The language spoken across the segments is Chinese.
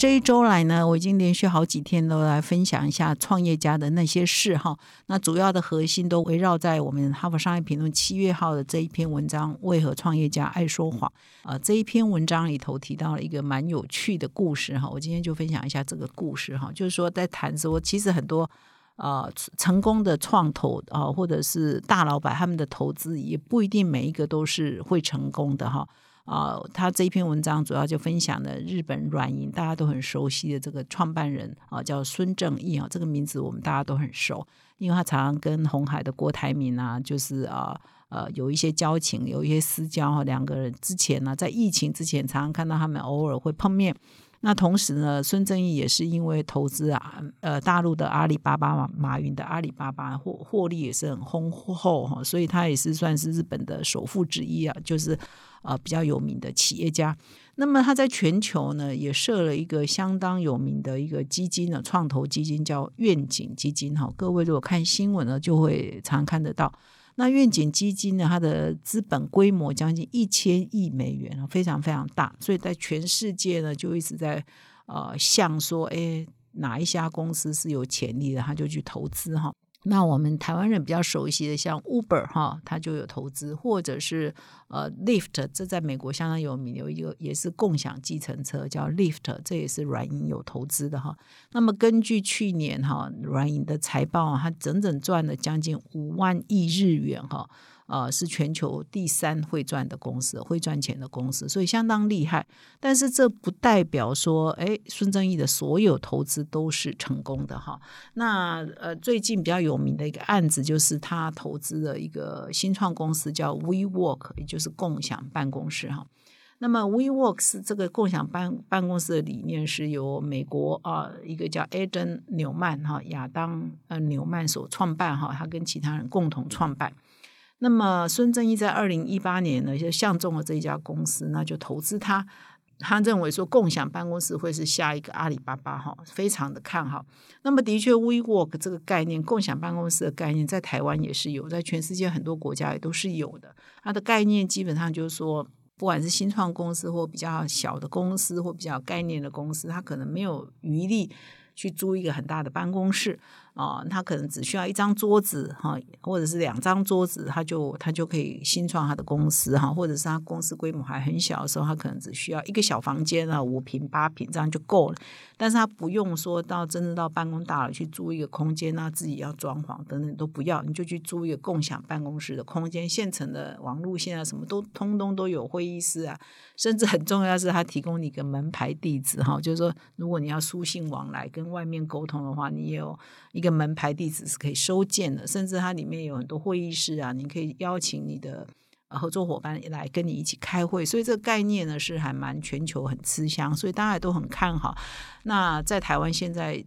这一周来呢，我已经连续好几天都来分享一下创业家的那些事哈。那主要的核心都围绕在我们哈佛商业评论7月号的这一篇文章，为何创业家爱说谎这一篇文章里头提到了一个蛮有趣的故事哈。我今天就分享一下这个故事哈，就是说在谈说其实很多成功的创投或者是大老板，他们的投资也不一定每一个都是会成功的哈。他这一篇文章主要就分享了日本软银大家都很熟悉的这个创办人叫孙正义这个名字我们大家都很熟，因为他常常跟鸿海的郭台铭就是有一些交情，有一些私交。两个人之前在疫情之前常常看到他们偶尔会碰面。那同时呢，孙正义也是因为投资大陆的阿里巴巴，马云的阿里巴巴获利也是很丰厚，所以他也是算是日本的首富之一就是比较有名的企业家。那么他在全球呢也设了一个相当有名的一个基金的创投基金，叫愿景基金。各位如果看新闻呢就会常看得到。那愿景基金呢，它的资本规模将近1000亿美元，非常非常大，所以在全世界呢就一直在想说哪一家公司是有潜力的，他就去投资哈。那我们台湾人比较熟悉的像 Uber 哈，他就有投资，或者是Lift， 这在美国相当有名，有一个也是共享计程车叫 Lift， 这也是软银有投资的哈。那么根据去年哈软银的财报，它整整赚了将近5万亿日元哈。是全球第3会赚钱的公司，所以相当厉害。但是这不代表说孙正义的所有投资都是成功的哈。那最近比较有名的一个案子，就是他投资了一个新创公司叫 WeWork， 也就是共享办公室哈。那么 WeWork 是这个共享办公室的理念是由美国一个叫 Adan Niuman 亚当纽曼所创办哈，他跟其他人共同创办。那么孙正义在2018年呢就相中了这一家公司，那就投资他。他认为说共享办公室会是下一个阿里巴巴，非常的看好。那么的确 WeWork 这个概念，共享办公室的概念在台湾也是有，在全世界很多国家也都是有的。它的概念基本上就是说，不管是新创公司或比较小的公司或比较概念的公司，它可能没有余力去租一个很大的办公室他可能只需要一张桌子或者是2张桌子，他就可以新创他的公司或者是他公司规模还很小的时候，他可能只需要一个小房间5平8平这样就够了。但是他不用说到真正到办公大楼去租一个空间自己要装潢等等都不要，你就去租一个共享办公室的空间，现成的网路线什么都通通都有，会议室甚至很重要的是他提供你一个门牌地址就是说如果你要书信往来跟外面沟通的话，你也有一个门牌地址是可以收件的，甚至它里面有很多会议室你可以邀请你的合作伙伴来跟你一起开会。所以这个概念呢是还蛮全球很吃香，所以大家都很看好。那在台湾现在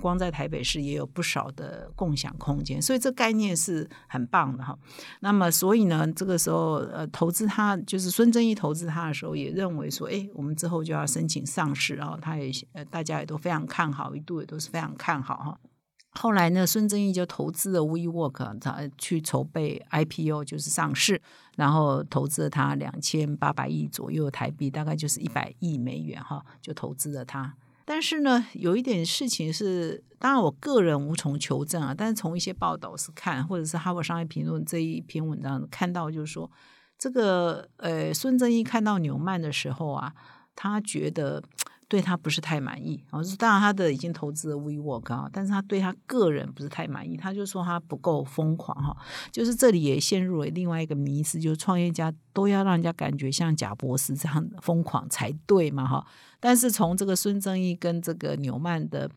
光在台北市也有不少的共享空间，所以这概念是很棒的哈。那么所以呢这个时候投资他就是孙正义投资他的时候也认为说我们之后就要申请上市他也大家也都非常看好，一度也都是非常看好哈。后来呢，孙正义就投资了 WeWork， 他去筹备 IPO 就是上市，然后投资了他2800亿左右台币，大概就是100亿美元就投资了他。但是呢有一点事情是，当然我个人无从求证但是从一些报道是看，或者是哈佛商业评论这一篇文章看到，就是说这个孙正义看到纽曼的时候他觉得对他不是太满意当然他的已经投资了 WeWork 但是他对他个人不是太满意，他就说他不够疯狂就是这里也陷入了另外一个迷思，就是创业家都要让人家感觉像贾伯斯这样疯狂才对嘛但是从这个孙正义跟这个纽曼的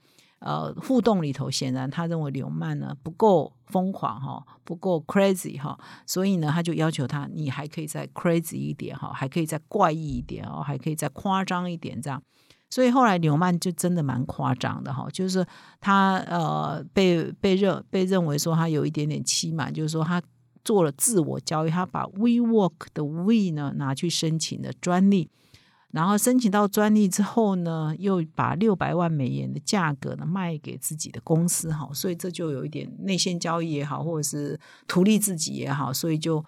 互动里头，显然他认为纽曼呢不够疯狂不够 crazy所以呢他就要求他，你还可以再 crazy 一点还可以再怪异一点还可以再夸张一点这样。所以后来纽曼就真的蛮夸张的就是他被认为说他有一点点欺瞒，就是说他做了自我交易，他把 WeWork 的 We 呢拿去申请了专利。然后申请到专利之后呢，又把600万美元的价格呢卖给自己的公司哈，所以这就有一点内线交易也好，或者是图利自己也好，所以就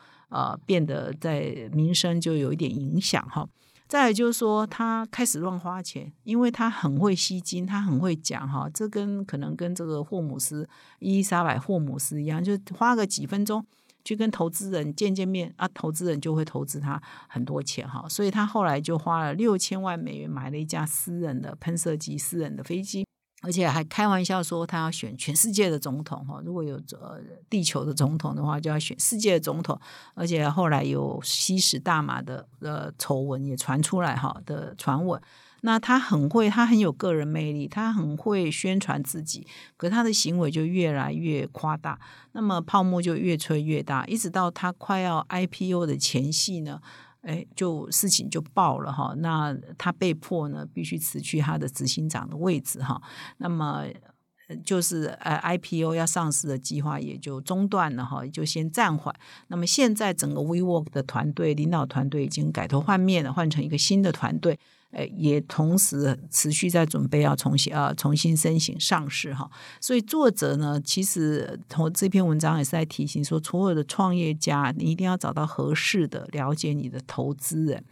变得在民生就有一点影响哈。再来就是说他开始乱花钱，因为他很会吸金，他很会讲哈，这可能跟这个霍姆斯伊丽莎白霍姆斯一样，就花个几分钟去跟投资人见面啊，投资人就会投资他很多钱哈，所以他后来就花了6000万美元买了一架私人的喷射机、私人的飞机，而且还开玩笑说他要选全世界的总统哈，如果有地球的总统的话，就要选世界的总统，而且后来有吸食大麻的丑闻也传出来哈的传闻。那他很有个人魅力，他很会宣传自己，可他的行为就越来越夸大，那么泡沫就越吹越大，一直到他快要 IPO 的前夕呢，就事情就爆了哈。那他被迫呢必须辞去他的执行长的位置哈，那么就是IPO 要上市的计划也就中断了哈，就先暂缓。那么现在整个 WeWork 的团队领导团队已经改头换面了，换成一个新的团队，也同时持续在准备要重新申请上市哈。所以作者呢，其实从这篇文章也是在提醒说，所有的创业家你一定要找到合适的了解你的投资人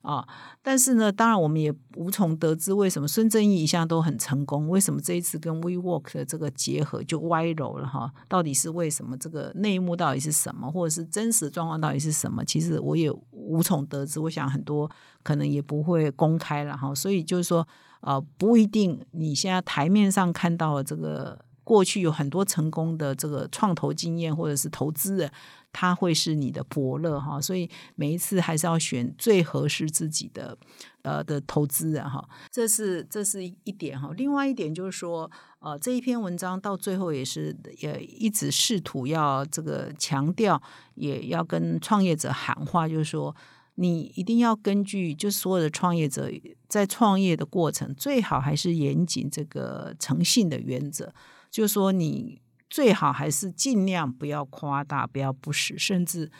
啊，但是呢当然我们也无从得知为什么孙正义一向都很成功，为什么这一次跟 WeWork 的这个结合就歪楼了哈？到底是为什么，这个内幕到底是什么，或者是真实状况到底是什么，其实我也无从得知，我想很多可能也不会公开了哈。所以就是说不一定你现在台面上看到的这个过去有很多成功的这个创投经验或者是投资人，他会是你的伯乐哈，所以每一次还是要选最合适自己的投资人哈，这是一点哈。另外一点就是说，这一篇文章到最后也一直试图要这个强调，也要跟创业者喊话，就是说你一定要根据，就所有的创业者在创业的过程，最好还是严谨这个诚信的原则。就是说你最好还是尽量不要夸大，不要不实，甚至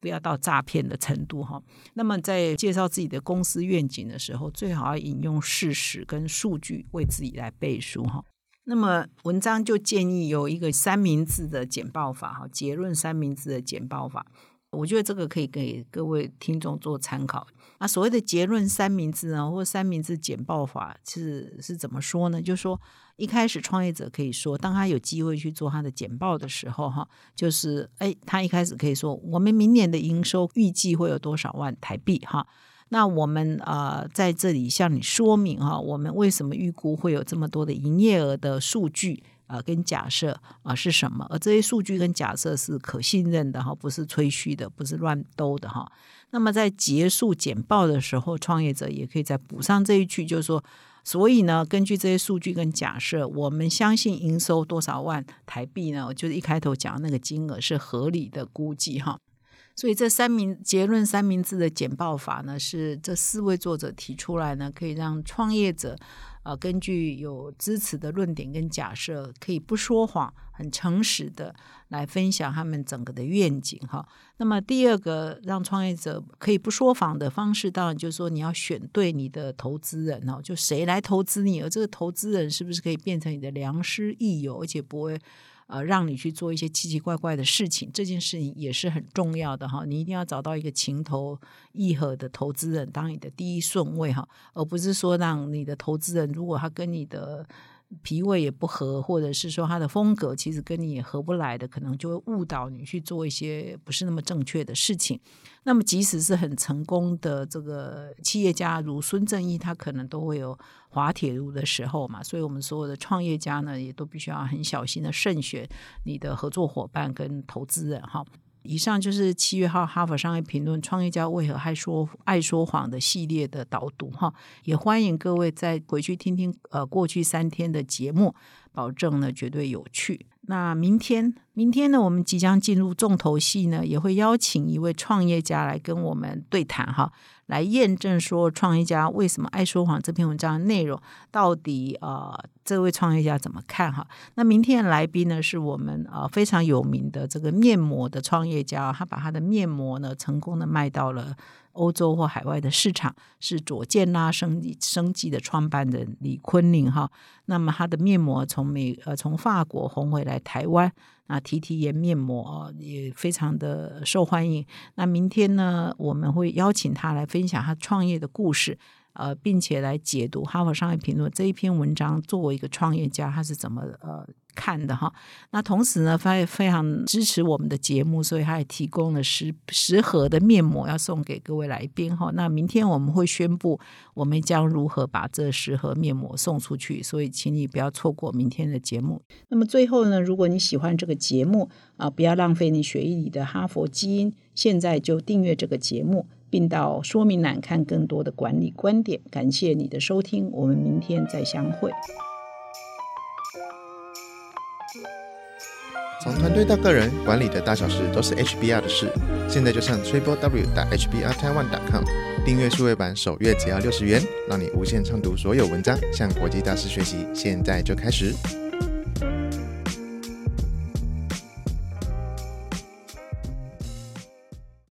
不要到诈骗的程度哈。那么在介绍自己的公司愿景的时候，最好要引用事实跟数据为自己来背书哈。那么文章就建议有一个三明治的简报法哈，结论三明治的简报法，我觉得这个可以给各位听众做参考。那所谓的结论三明治呢，或三明治简报法是怎么说呢？就是说一开始创业者可以说，当他有机会去做他的简报的时候哈，就是他一开始可以说，我们明年的营收预计会有多少万台币哈。那我们在这里向你说明哈，我们为什么预估会有这么多的营业额的数据跟假设是什么，而这些数据跟假设是可信任的哈，不是吹嘘的，不是乱兜的哈。那么在结束简报的时候，创业者也可以再补上这一句，就是说，所以呢，根据这些数据跟假设，我们相信营收多少万台币呢？就是一开头讲那个金额是合理的估计哈。所以这结论三明治的简报法呢，是这4位作者提出来呢，可以让创业者根据有支持的论点跟假设，可以不说谎，很诚实的来分享他们整个的愿景哈。那么第二个让创业者可以不说谎的方式，当然就是说你要选对你的投资人哦，就谁来投资你，而这个投资人是不是可以变成你的良师益友，而且不会让你去做一些奇奇怪怪的事情，这件事情也是很重要的哈。你一定要找到一个情投意合的投资人当你的第一顺位哈，而不是说让你的投资人，如果他跟你的脾胃也不合，或者是说他的风格其实跟你也合不来的，可能就会误导你去做一些不是那么正确的事情。那么即使是很成功的这个企业家如孙正义，他可能都会有滑铁卢的时候嘛，所以我们所有的创业家呢，也都必须要很小心的慎选你的合作伙伴跟投资人哈。以上就是7月号哈佛商业评论创业家为何爱说谎的系列的导读哈，也欢迎各位再回去听听过去3天的节目，保证呢绝对有趣。那明天呢，我们即将进入重头戏呢，也会邀请一位创业家来跟我们对谈哈，来验证说创业家为什么爱说谎这篇文章的内容到底这位创业家怎么看哈。那明天的来宾呢，是我们非常有名的这个面膜的创业家，他把他的面膜呢成功的卖到了欧洲或海外的市场，是左健啦生技的创办人李坤宁哈。那么他的面膜从法国红回来台湾，那提提颜面膜也非常的受欢迎。那明天呢，我们会邀请他来分享他创业的故事，并且来解读《哈佛商业评论》这一篇文章，作为一个创业家他是怎么看的哈。那同时呢，他也非常支持我们的节目，所以他也提供了10盒的面膜要送给各位来宾哈。那明天我们会宣布我们将如何把这10盒面膜送出去，所以请你不要错过明天的节目。那么最后呢，如果你喜欢这个节目不要浪费你血液里的哈佛基因，现在就订阅这个节目，并到说明栏看更多的管理观点。感谢你的收听，我们明天再相会。从团队到个人，管理的大小事都是 HBR 的事。现在就上 www.hbrtaiwan.com 订阅数位版，首月只要60元，让你无限畅读所有文章，向国际大师学习。现在就开始。